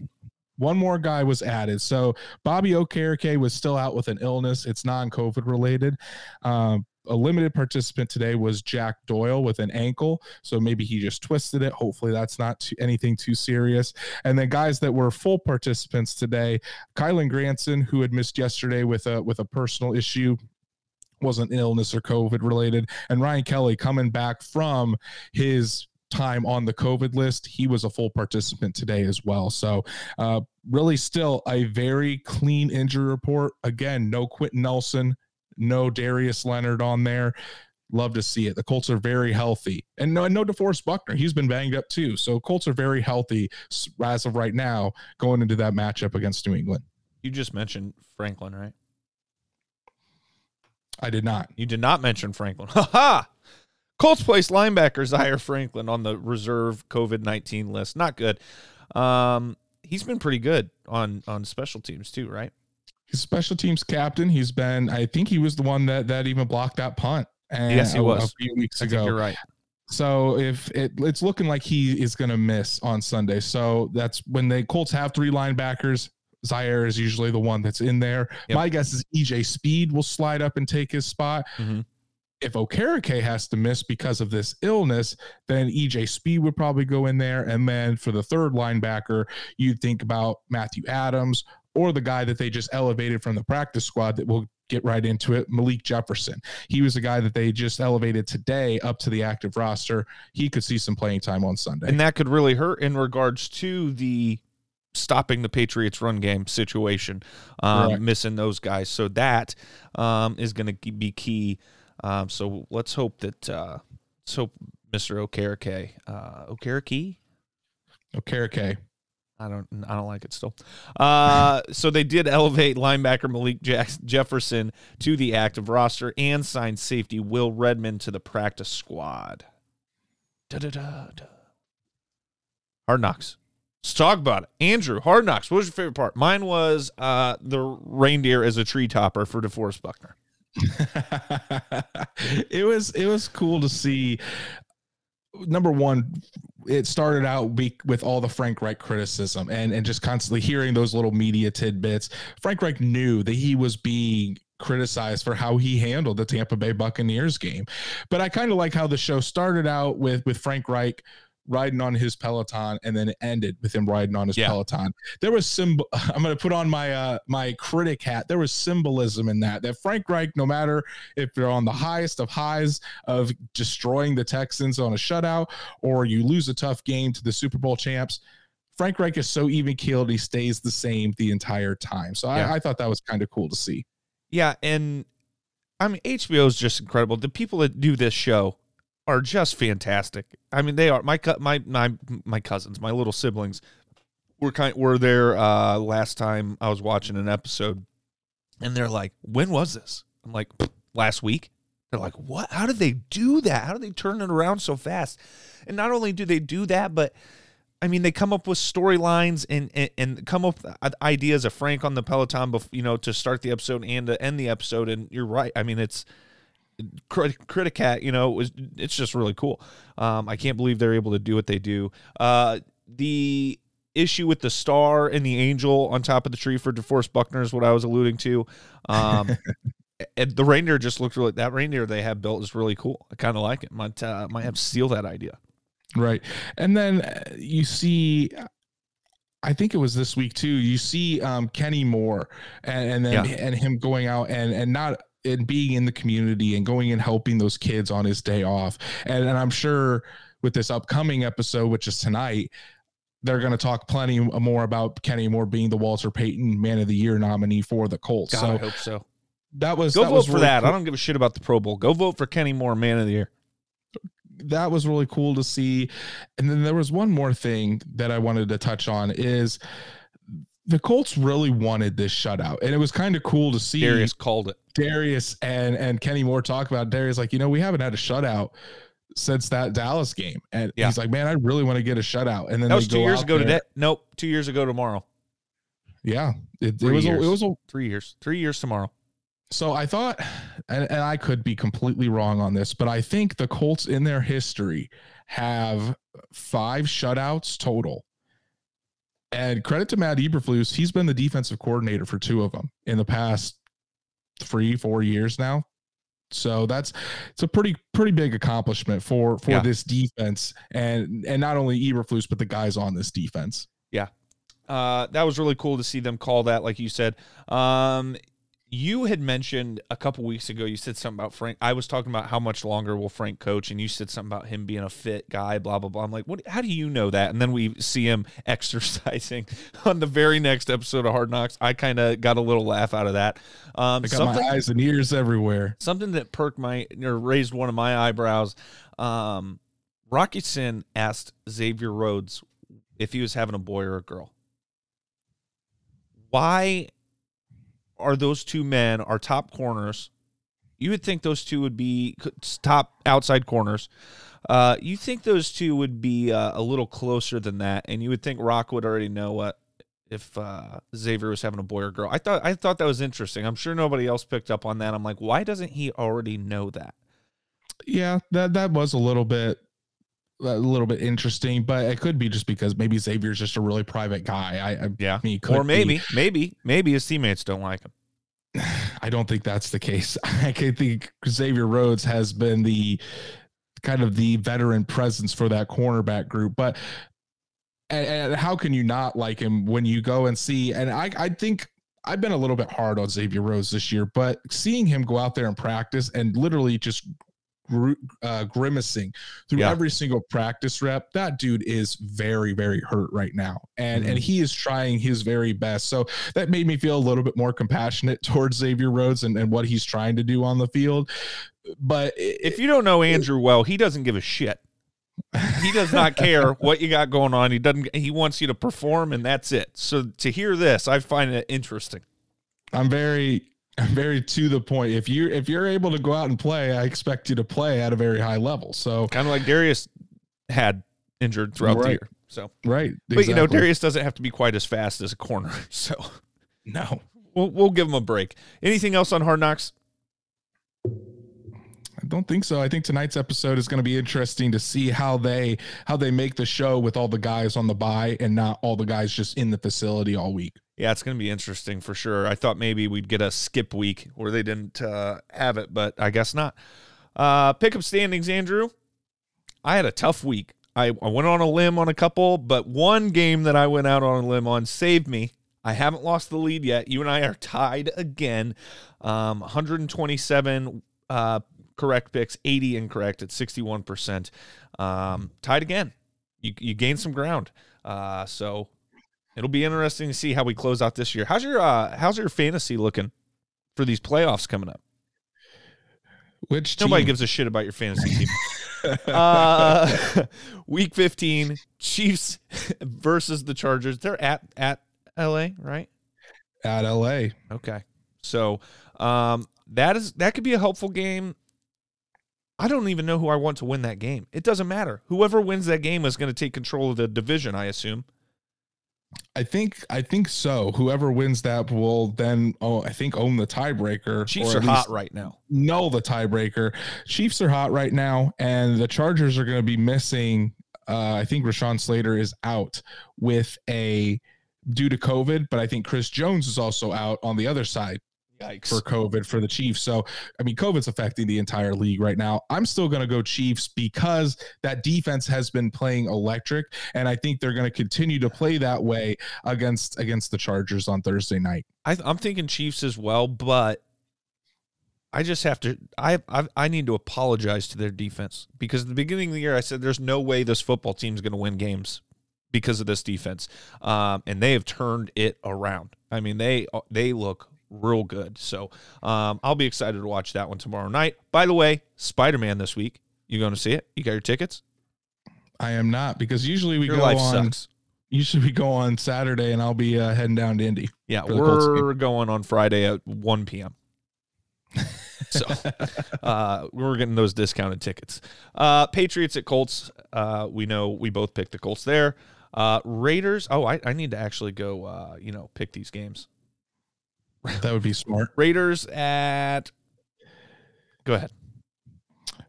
one more guy was added. So Bobby Okereke was still out with an illness. It's non-COVID related. Um, A limited participant today was Jack Doyle with an ankle. So maybe he just twisted it. Hopefully that's not too, anything too serious. And then guys that were full participants today, Kylan Granson, who had missed yesterday with a, with a personal issue, wasn't illness or COVID related. And Ryan Kelly coming back from his time on the COVID list. He was a full participant today as well. So uh, really still a very clean injury report. Again, no Quentin Nelson, no Darius Leonard on there. Love to see it. The Colts are very healthy. And no, no DeForest Buckner. He's been banged up too. So Colts are very healthy as of right now going into that matchup against New England. You just mentioned Franklin, right? I did not. You did not mention Franklin. Ha ha! Colts placed linebacker Zaire Franklin on the reserve COVID nineteen list. Not good. Um, he's been pretty good on, on special teams too, right? He's special teams captain. He's been, I think he was the one that, that even blocked that punt. And yes, he was a few weeks ago. I think you're right. So if it, it's looking like he is going to miss on Sunday. So that's when the Colts have three linebackers. Zaire is usually the one that's in there. Yep. My guess is E J Speed will slide up and take his spot. Mm-hmm. If Okereke has to miss because of this illness, then E J Speed would probably go in there. And then for the third linebacker, you'd think about Matthew Adams, or the guy that they just elevated from the practice squad that will get right into it, Malik Jefferson. He was a guy that they just elevated today up to the active roster. He could see some playing time on Sunday. And that could really hurt in regards to the stopping the Patriots run game situation, um, missing those guys. So that um, is going to be key. Um, so let's hope that uh, let's hope Mister Okereke, uh, Okereke? Okereke. I don't I don't like it still. Uh, so they did elevate linebacker Malik Jackson, Jefferson to the active roster and signed safety Will Redmond to the practice squad. Da, da, da, da. Hard Knocks. Let's talk about it. Andrew, Hard Knocks, what was your favorite part? Mine was uh, the reindeer as a tree topper for DeForest Buckner. it was It was cool to see. Number one, it started out week with all the Frank Reich criticism and, and just constantly hearing those little media tidbits. Frank Reich knew that he was being criticized for how he handled the Tampa Bay Buccaneers game. But I kind of like how the show started out with, with Frank Reich riding on his Peloton, and then it ended with him riding on his yeah. Peloton. There was symbol. I'm going to put on my, uh, my critic hat. There was symbolism in that, that Frank Reich, no matter if you're on the highest of highs of destroying the Texans on a shutout, or you lose a tough game to the Super Bowl champs, Frank Reich is so even keeled. He stays the same the entire time. So yeah. I, I thought that was kind of cool to see. Yeah. And I mean, H B O is just incredible. The people that do this show are just fantastic. I mean, they are my my my my cousins, my little siblings. Were kind were there uh, last time I was watching an episode, and they're like, "When was this?" I'm like, "Last week." They're like, "What? How did they do that? How did they turn it around so fast?" And not only do they do that, but I mean, they come up with storylines and, and and come up with ideas of Frank on the Peloton, you know, to start the episode and to end the episode. And you're right. I mean, it's. Criticat, you know, was it's just really cool. Um, I can't believe they're able to do what they do. Uh, the issue with the star and the angel on top of the tree for DeForest Buckner is what I was alluding to. Um, and the reindeer just looked really. That reindeer they have built is really cool. I kind of like it. Might uh, might have to steal that idea. Right, and then you see. I think it was this week too. You see um, Kenny Moore, and, and then yeah. and him going out and and not. and being in the community and going and helping those kids on his day off. And, and I'm sure with this upcoming episode, which is tonight, they're going to talk plenty more about Kenny Moore being the Walter Payton Man of the Year nominee for the Colts. God, so I hope so. That was, go that vote was for really that. Cool. I don't give a shit about the Pro Bowl. Go vote for Kenny Moore, Man of the Year. That was really cool to see. And then there was one more thing that I wanted to touch on is the Colts really wanted this shutout, and it was kind of cool to see. Darius called it. Darius and and Kenny Moore talk about it. Darius like, you know, we haven't had a shutout since that Dallas game. And yeah. he's like, man, I really want to get a shutout. And then that was two years ago today. Nope. Two years ago tomorrow. Yeah. It, it was, a, it was a, three years, three years tomorrow. So I thought, and, and I could be completely wrong on this, but I think the Colts in their history have five shutouts total. And credit to Matt Eberflus. He's been the defensive coordinator for two of them in the past three, four years now. So that's, it's a pretty, pretty big accomplishment for, for yeah. this defense, and, and not only Eberflus, but the guys on this defense. Yeah. Uh, that was really cool to see them call that. Like you said, um, you had mentioned a couple weeks ago, you said something about Frank. I was talking about how much longer will Frank coach, and you said something about him being a fit guy, blah, blah, blah. I'm like, what? How do you know that? And then we see him exercising on the very next episode of Hard Knocks. I kind of got a little laugh out of that. Um, I got my eyes and ears everywhere. Something that perked my, or raised one of my eyebrows. Um, Rockison asked Xavier Rhodes if he was having a boy or a girl. Why are those two men, our top corners? You would think those two would be top outside corners. Uh, you think those two would be uh, a little closer than that, and you would think Rock would already know what if uh, Xavier was having a boy or girl. I thought I thought that was interesting. I'm sure nobody else picked up on that. I'm like, why doesn't he already know that? Yeah, that that was a little bit. a little bit interesting, but it could be just because maybe Xavier's just a really private guy. I, I yeah. mean, or maybe, be. maybe, maybe his teammates don't like him. I don't think that's the case. I think Xavier Rhodes has been the kind of the veteran presence for that cornerback group, but, and, and how can you not like him when you go and see, and I, I think I've been a little bit hard on Xavier Rhodes this year, but seeing him go out there and practice and literally just Uh, grimacing through yeah. every single practice rep, that dude is very, very hurt right now, and mm-hmm. and he is trying his very best. So that made me feel a little bit more compassionate towards Xavier Rhodes and, and what he's trying to do on the field. But it, if you don't know Andrew well, he doesn't give a shit. He does not care what you got going on. He doesn't. He wants you to perform, and that's it. So to hear this, I find it interesting. I'm very. Very to the point. If you if you're able to go out and play, I expect you to play at a very high level. So kind of like Darius had injured throughout right. the year. So right, exactly. But you know, Darius doesn't have to be quite as fast as a corner. So no, we'll we'll give him a break. Anything else on Hard Knocks? I don't think so. I think tonight's episode is going to be interesting to see how they how they make the show with all the guys on the bye and not all the guys just in the facility all week. Yeah, it's going to be interesting for sure. I thought maybe we'd get a skip week where they didn't uh, have it, but I guess not. Uh, pickup standings, Andrew. I had a tough week. I, I went on a limb on a couple, but one game that I went out on a limb on saved me. I haven't lost the lead yet. You and I are tied again. Um, one hundred twenty-seven uh, correct picks, eighty incorrect at sixty-one percent. Um, tied again. You, you gained some ground. Uh, so... It'll be interesting to see how we close out this year. How's your uh, how's your fantasy looking for these playoffs coming up? Which team? Nobody gives a shit about your fantasy team. uh, week fifteen, Chiefs versus the Chargers. They're at at L A, right? At L A. Okay, so um, that is that could be a helpful game. I don't even know who I want to win that game. It doesn't matter. Whoever wins that game is going to take control of the division, I assume. I think I think so. Whoever wins that will then, oh, I think, own the tiebreaker. Chiefs are hot right now. No, the tiebreaker. Chiefs are hot right now, and the Chargers are going to be missing. Uh, I think Rashawn Slater is out with a due to COVID, but I think Chris Jones is also out on the other side. Yikes. For COVID for the Chiefs. So, I mean, COVID's affecting the entire league right now. I'm still going to go Chiefs because that defense has been playing electric, and I think they're going to continue to play that way against against the Chargers on Thursday night. I, I'm thinking Chiefs as well, but I just have to I, – I I need to apologize to their defense because at the beginning of the year I said there's no way this football team's going to win games because of this defense, um, and they have turned it around. I mean, they they look – real good. So um, I'll be excited to watch that one tomorrow night. By the way, Spider-Man this week. You going to see it? You got your tickets? I am not, because usually we your go life on sucks. Usually we go on Saturday, and I'll be uh, heading down to Indy. Yeah, we're going on Friday at one p.m. So uh, we're getting those discounted tickets. Uh, Patriots at Colts. Uh, we know we both picked the Colts there. Uh, Raiders. Oh, I, I need to actually go, uh, you know, pick these games. That would be smart. Raiders at. Go ahead.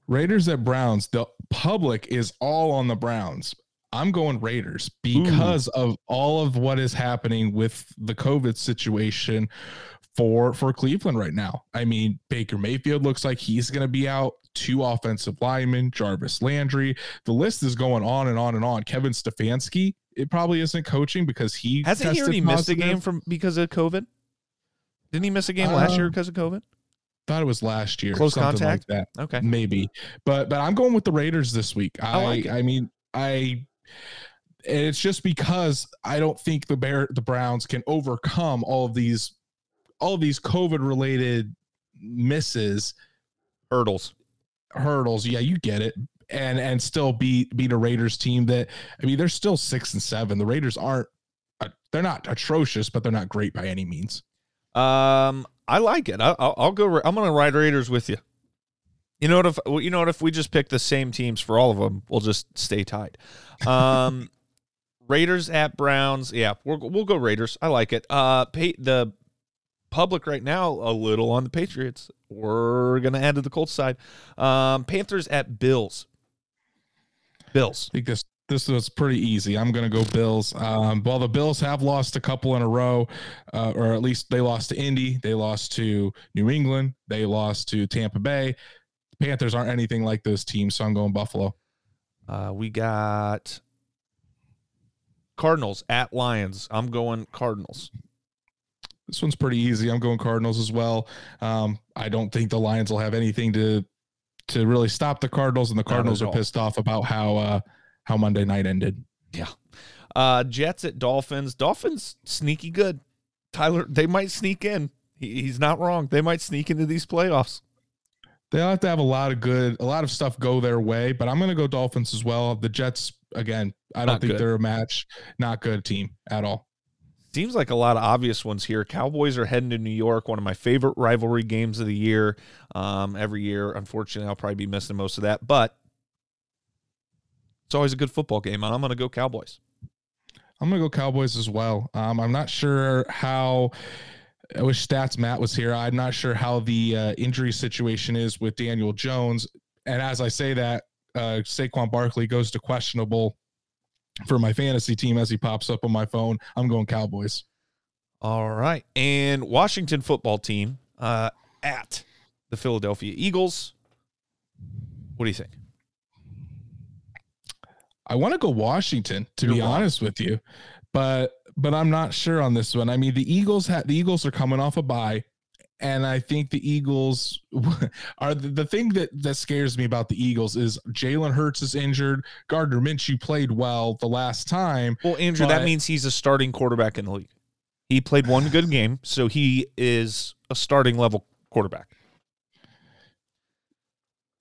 Raiders at Browns. The public is all on the Browns. I'm going Raiders because Ooh. of all of what is happening with the COVID situation for, for Cleveland right now. I mean, Baker Mayfield looks like he's going to be out. Two offensive linemen, Jarvis Landry. The list is going on and on and on. Kevin Stefanski, it probably isn't coaching because he hasn't he already missed a game from because of COVID. Didn't he miss a game uh, last year because of COVID? Thought it was last year. Close something contact. Like that. Okay, maybe. But but I'm going with the Raiders this week. I I, like I mean I. And it's just because I don't think the Bear, the Browns can overcome all of these, all of these COVID related misses, hurdles, hurdles. Yeah, you get it. And, and still beat, beat a Raiders team that, I mean, they're still six and seven. The Raiders aren't, they're not atrocious, but they're not great by any means. Um, I like it. I, I'll, I'll go, I'm going to ride Raiders with you. You know what? If you know what? If we just pick the same teams for all of them, we'll just stay tied. Um, Raiders at Browns. Yeah, we'll we'll go Raiders. I like it. Uh, pay, the public right now a little on the Patriots. We're gonna add to the Colts side. Um, Panthers at Bills. Bills. I think this this was pretty easy. I'm gonna go Bills. Um, well, the Bills have lost a couple in a row, uh, or at least they lost to Indy. They lost to New England. They lost to Tampa Bay. Panthers aren't anything like those teams, so I'm going Buffalo. Uh, we got Cardinals at Lions. I'm going Cardinals. This one's pretty easy. I'm going Cardinals as well. Um, I don't think the Lions will have anything to to really stop the Cardinals, and the Cardinals are pissed off about how uh, how Monday night ended. Yeah. Uh, Jets at Dolphins. Dolphins sneaky good. Tyler, they might sneak in. He, he's not wrong. They might sneak into these playoffs. They'll have to have a lot of good, a lot of stuff go their way, but I'm going to go Dolphins as well. The Jets, again, I don't think they're a match. Not good team at all. Seems like a lot of obvious ones here. Cowboys are heading to New York, one of my favorite rivalry games of the year. Um, every year, unfortunately, I'll probably be missing most of that, but it's always a good football game, and I'm going to go Cowboys. I'm going to go Cowboys as well. Um, I'm not sure how... I wish Stats Matt was here. I'm not sure how the uh, injury situation is with Daniel Jones. And as I say that, uh, Saquon Barkley goes to questionable for my fantasy team as he pops up on my phone. I'm going Cowboys. All right. And Washington football team uh, at the Philadelphia Eagles. What do you think? I want to go Washington, to You're be wrong. honest with you. But... But I'm not sure on this one. I mean, the Eagles ha- the Eagles are coming off a bye, and I think the Eagles are the, the thing that, that scares me about the Eagles is Jalen Hurts is injured. Gardner Minshew played well the last time. Well, Andrew, but- that means he's a starting quarterback in the league. He played one good game, so he is a starting level quarterback.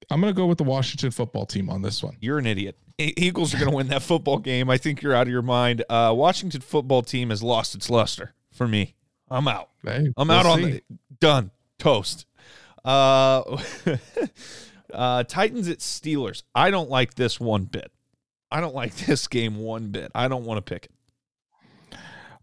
I'm going to go with the Washington football team on this one. You're an idiot. Eagles are going to win that football game. I think you're out of your mind. Uh, Washington football team has lost its luster for me. I'm out. Hey, I'm we'll out see. on the done. Toast. Uh, uh, Titans at Steelers. I don't like this one bit. I don't like this game one bit. I don't want to pick it.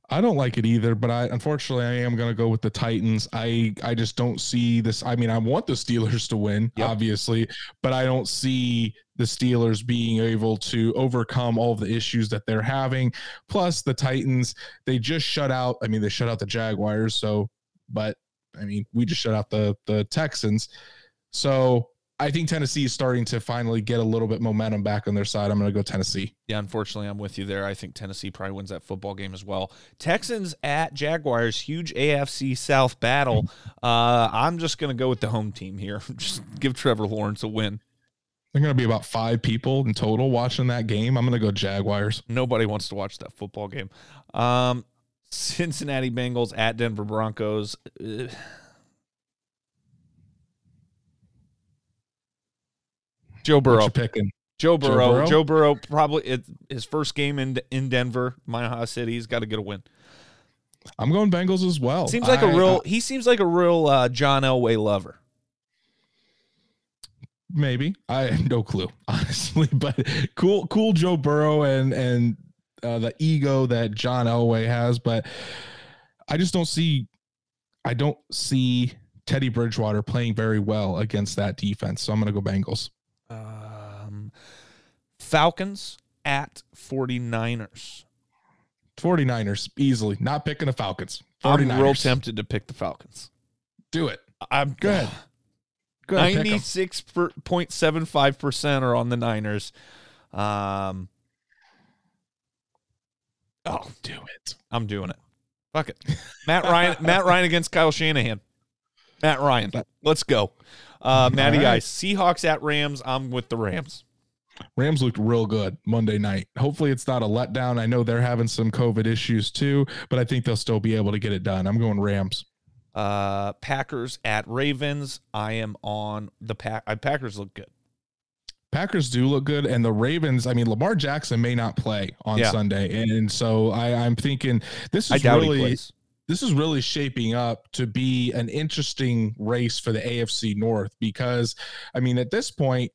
I don't like it either, but I unfortunately I am going to go with the Titans. I, I just don't see this. I mean, I want the Steelers to win, yep. obviously, but I don't see the Steelers being able to overcome all of the issues that they're having. Plus, the Titans, they just shut out. I mean, they shut out the Jaguars. So, but I mean, we just shut out the the Texans. So. I think Tennessee is starting to finally get a little bit momentum back on their side. I'm going to go Tennessee. Yeah, unfortunately, I'm with you there. I think Tennessee probably wins that football game as well. Texans at Jaguars, huge A F C South battle. Uh, I'm just going to go with the home team here. Just give Trevor Lawrence a win. There are going to be about five people in total watching that game. I'm going to go Jaguars. Nobody wants to watch that football game. Um, Cincinnati Bengals at Denver Broncos. Ugh. Joe Burrow, picking? Joe Burrow, Joe Burrow, Joe Burrow, probably it, his first game in in Denver, Minnehaha City. He's got to get a win. I'm going Bengals as well. Seems like I, a real. I, he seems like a real uh, John Elway lover. Maybe. I have no clue, honestly. But cool, cool Joe Burrow and and uh, the ego that John Elway has. But I just don't see, I don't see Teddy Bridgewater playing very well against that defense. So I'm going to go Bengals. Um, Falcons at 49ers. 49ers, easily. Not picking the Falcons. 49ers. I'm real tempted to pick the Falcons. Do it. I'm good. Go ahead. ninety-six point seven five percent are on the Niners. Um, oh, do it. I'm doing it. Fuck it. Matt Ryan Matt Ryan against Kyle Shanahan. Matt Ryan. Let's go. Uh, Matty right. Ice. Seahawks at Rams. I'm with the Rams. Rams looked real good Monday night. Hopefully it's not a letdown. I know they're having some COVID issues too, but I think they'll still be able to get it done. I'm going Rams. Uh, Packers at Ravens. I am on the pack. I, Packers look good. Packers do look good. And the Ravens, I mean, Lamar Jackson may not play on yeah. Sunday. And, and so I, I'm thinking this is really, this is really shaping up to be an interesting race for the A F C North, because I mean, at this point,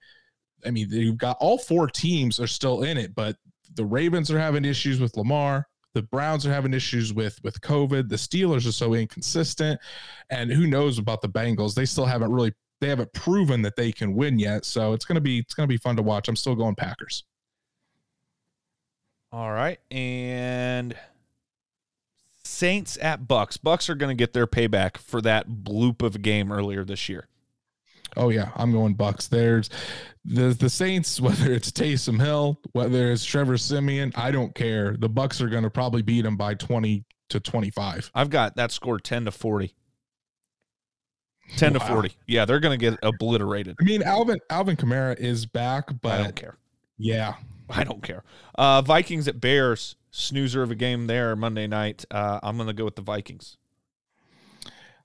I mean, you've got all four teams are still in it, but the Ravens are having issues with Lamar. The Browns are having issues with with COVID. The Steelers are so inconsistent, and who knows about the Bengals? They still haven't really they haven't proven that they can win yet. So it's gonna be it's gonna be fun to watch. I'm still going Packers. All right, and Saints at Bucks. Bucks are gonna get their payback for that bloop of a game earlier this year. Oh yeah, I'm going Bucks. There's the the Saints, whether it's Taysom Hill, whether it's Trevor Simeon, I don't care. The Bucks are going to probably beat them by twenty to twenty-five. I've got that score ten to forty. ten wow. to forty. Yeah, they're going to get obliterated. I mean, Alvin Alvin Kamara is back, but I don't care. Yeah, I don't care. Uh, Vikings at Bears, snoozer of a game there Monday night. Uh, I'm going to go with the Vikings.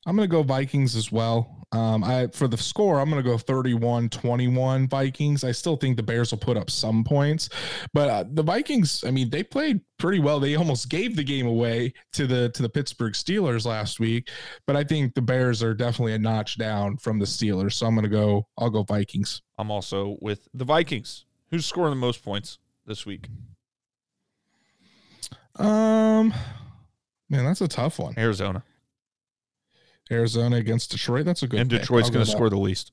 I'm going to go Vikings as well. Um, I for the score, I'm going to go thirty-one twenty-one Vikings. I still think the Bears will put up some points, but uh, the Vikings, I mean, they played pretty well. They almost gave the game away to the to the Pittsburgh Steelers last week, but I think the Bears are definitely a notch down from the Steelers, so I'm going to go I'll go Vikings. I'm also with the Vikings. Who's scoring the most points this week? Um man, that's a tough one. Arizona. Arizona against Detroit. That's a good. And Detroit's going to score the least.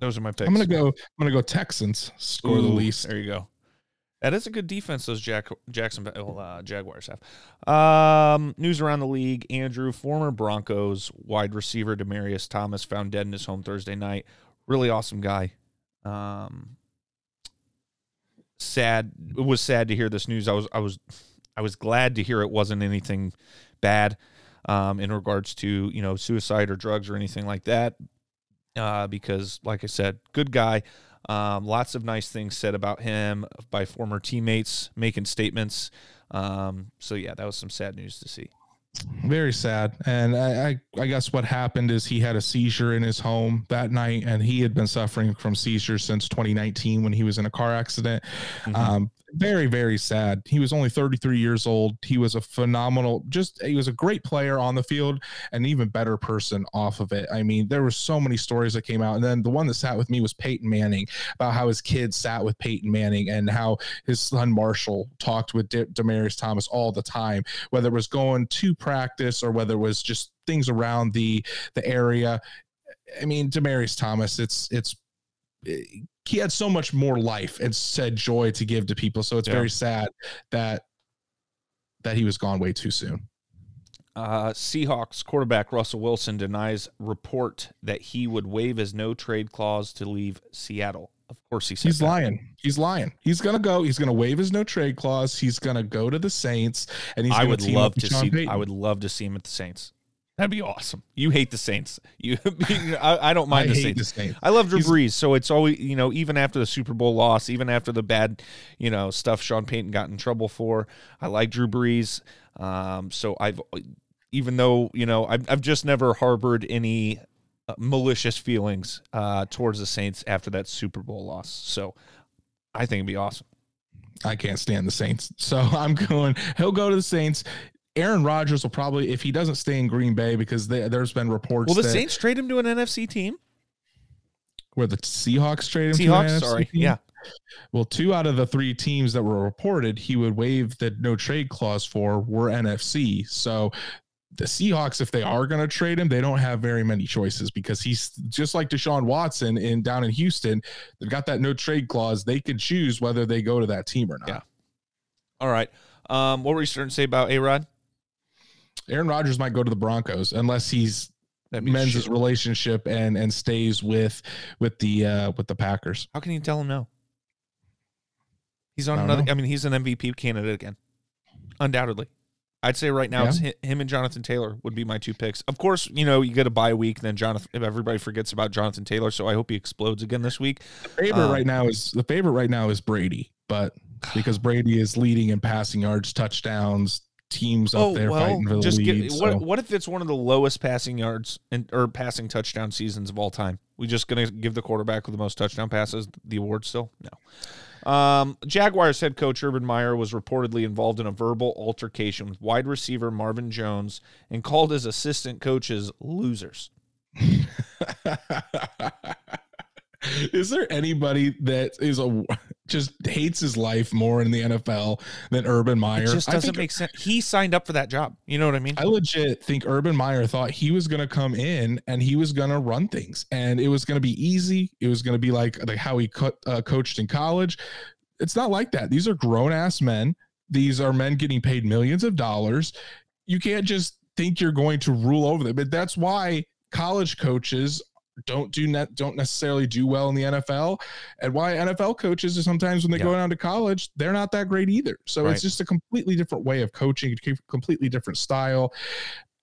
Those are my picks. I'm going to go. I'm going to go Texans score Ooh, the least. There you go. That is a good defense. Those Jack Jacksonville uh, Jaguars have. Um, news around the league. Andrew, former Broncos wide receiver Demarius Thomas found dead in his home Thursday night. Really awesome guy. Um, sad. It was sad to hear this news. I was. I was. I was glad to hear it wasn't anything bad um, in regards to, you know, suicide or drugs or anything like that, uh, because, like I said, good guy. Um, lots of nice things said about him by former teammates making statements. Um, so, yeah, that was some sad news to see. Very sad. And I, I, I guess what happened is he had a seizure in his home that night, and he had been suffering from seizures since twenty nineteen when he was in a car accident. Mm-hmm. Um, very, very sad. He was only thirty-three years old. He was a phenomenal, just, he was a great player on the field and an even better person off of it. I mean, there were so many stories that came out. And then the one that sat with me was Peyton Manning, about how his kid sat with Peyton Manning and how his son Marshall talked with De- Demarius Thomas all the time, whether it was going to practice or whether it was just things around the, the area. I mean, Demarius Thomas, it's, it's, it, he had so much more life and said joy to give to people. So it's yeah. very sad that that he was gone way too soon. Uh, Seahawks quarterback Russell Wilson denies report that he would waive his no-trade clause to leave Seattle. Of course he said he's that. lying. He's lying. He's going to go. He's going to waive his no-trade clause. He's going to go to the Saints. And he's I would team love to see. Payton. I would love to see him at the Saints. That'd be awesome. You hate the Saints. You, I, I don't mind I the, Saints. the Saints. I love Drew He's, Brees, so it's always, you know, even after the Super Bowl loss, even after the bad, you know, stuff Sean Payton got in trouble for, I like Drew Brees. Um, so I've, even though, you know, I've, I've just never harbored any uh, malicious feelings uh, towards the Saints after that Super Bowl loss. So I think it'd be awesome. I can't stand the Saints, so I'm going. He'll go to the Saints. Aaron Rodgers will probably, if he doesn't stay in Green Bay, because they, there's been reports. Will the that, Saints trade him to an N F C team? where the Seahawks traded him. Seahawks, to the sorry, team. yeah. Well, two out of the three teams that were reported he would waive the no trade clause for were N F C. So the Seahawks, if they are going to trade him, they don't have very many choices, because he's just like Deshaun Watson in down in Houston. They've got that no trade clause. They can choose whether they go to that team or not. Yeah. All right. Um, what were you starting to say about A-Rod? Aaron Rodgers might go to the Broncos unless he's that mends shit. his relationship and, and stays with, with the, uh, with the Packers. How can you tell him no? He's on I another, know. I mean, he's an M V P candidate again. Undoubtedly. I'd say right now yeah. it's him and Jonathan Taylor would be my two picks. Of course, you know, you get a bye week, then Jonathan, if everybody forgets about Jonathan Taylor. So I hope he explodes again this week. The favorite um, right now is the favorite right now is Brady, but because Brady is leading in passing yards, touchdowns, teams up oh, there well, fighting for the just lead. Get, so. what, what if it's one of the lowest passing yards and or passing touchdown seasons of all time? We just going to give the quarterback with the most touchdown passes the award still? No. Um, Jaguars head coach Urban Meyer was reportedly involved in a verbal altercation with wide receiver Marvin Jones and called his assistant coaches losers. Is there anybody that is a just hates his life more in the N F L than Urban Meyer? It just doesn't I think, make sense. He signed up for that job. You know what I mean? I legit think Urban Meyer thought he was going to come in and he was going to run things, and it was going to be easy. It was going to be like, like how he co- uh, coached in college. It's not like that. These are grown ass men. These are men getting paid millions of dollars. You can't just think you're going to rule over them. But that's why college coaches don't do net don't necessarily do well in the N F L, and why N F L coaches are sometimes when they yeah. go down to college, they're not that great either. So right. it's just a completely different way of coaching, completely different style.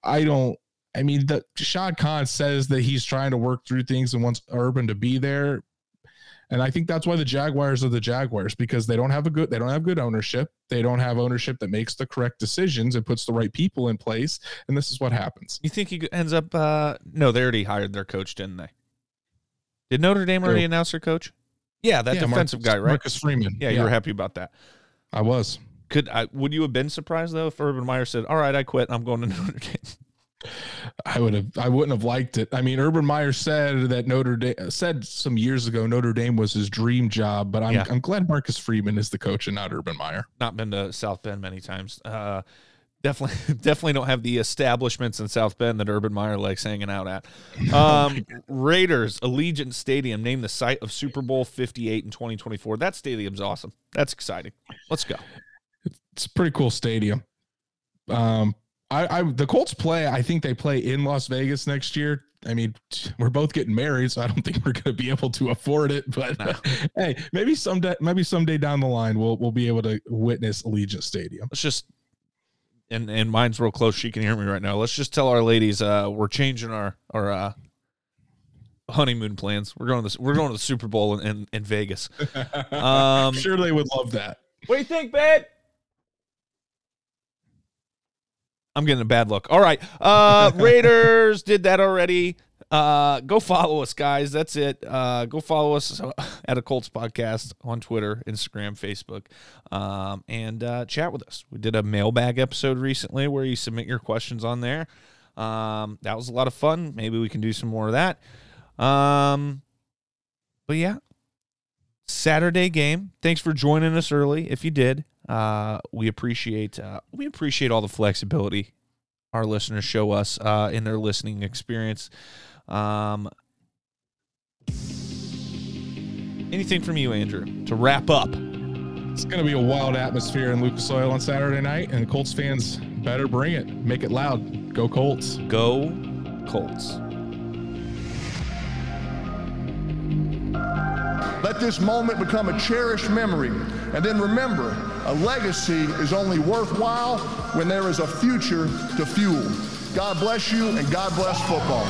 I don't, I mean, the Shad Khan says that he's trying to work through things and wants Urban to be there. And I think that's why the Jaguars are the Jaguars, because they don't have a good, they don't have good ownership. They don't have ownership that makes the correct decisions and puts the right people in place. And this is what happens. You think he ends up, uh, no, they already hired their coach, didn't they? Did Notre Dame already They're, announce their coach? Yeah. That yeah, defensive Marcus, guy, right? Marcus Freeman. Yeah, yeah. You were happy about that. I was. Could I, would you have been surprised though, if Urban Meyer said, all right, I quit, I'm going to Notre Dame? I would have, I wouldn't have liked it. I mean, Urban Meyer said that Notre Dame said some years ago, Notre Dame was his dream job, but I'm, yeah. I'm glad Marcus Freeman is the coach and not Urban Meyer. Not been to South Bend many times. Uh, definitely, definitely don't have the establishments in South Bend that Urban Meyer likes hanging out at. Um, Raiders Allegiant Stadium named the site of Super Bowl fifty-eight in twenty twenty-four. That stadium's awesome. That's exciting. Let's go. It's a pretty cool stadium. Um, I, I the Colts play, I think they play in Las Vegas next year. I mean, we're both getting married, so I don't think we're going to be able to afford it. But no. uh, hey, maybe someday, maybe someday down the line, we'll we'll be able to witness Allegiant Stadium. Let's just and and mine's real close. She can hear me right now. Let's just tell our ladies, uh, we're changing our our uh, honeymoon plans. We're going to the, we're going to the Super Bowl in in, in Vegas. Um, sure, they would love that. What do you think, babe? I'm getting a bad look. All right. Uh, Raiders did that already. Uh, go follow us, guys. That's it. Uh, go follow us at A Colts Podcast on Twitter, Instagram, Facebook, um, and uh, chat with us. We did a mailbag episode recently where you submit your questions on there. Um, that was a lot of fun. Maybe we can do some more of that. Um, but, yeah, Saturday game. Thanks for joining us early if you did. Uh, we appreciate uh, we appreciate all the flexibility our listeners show us uh, in their listening experience. Um, anything from you, Andrew, to wrap up? It's going to be a wild atmosphere in Lucas Oil on Saturday night, and Colts fans better bring it. Make it loud. Go Colts. Go Colts. Let this moment become a cherished memory, and then remember, a legacy is only worthwhile when there is a future to fuel. God bless you, and God bless football.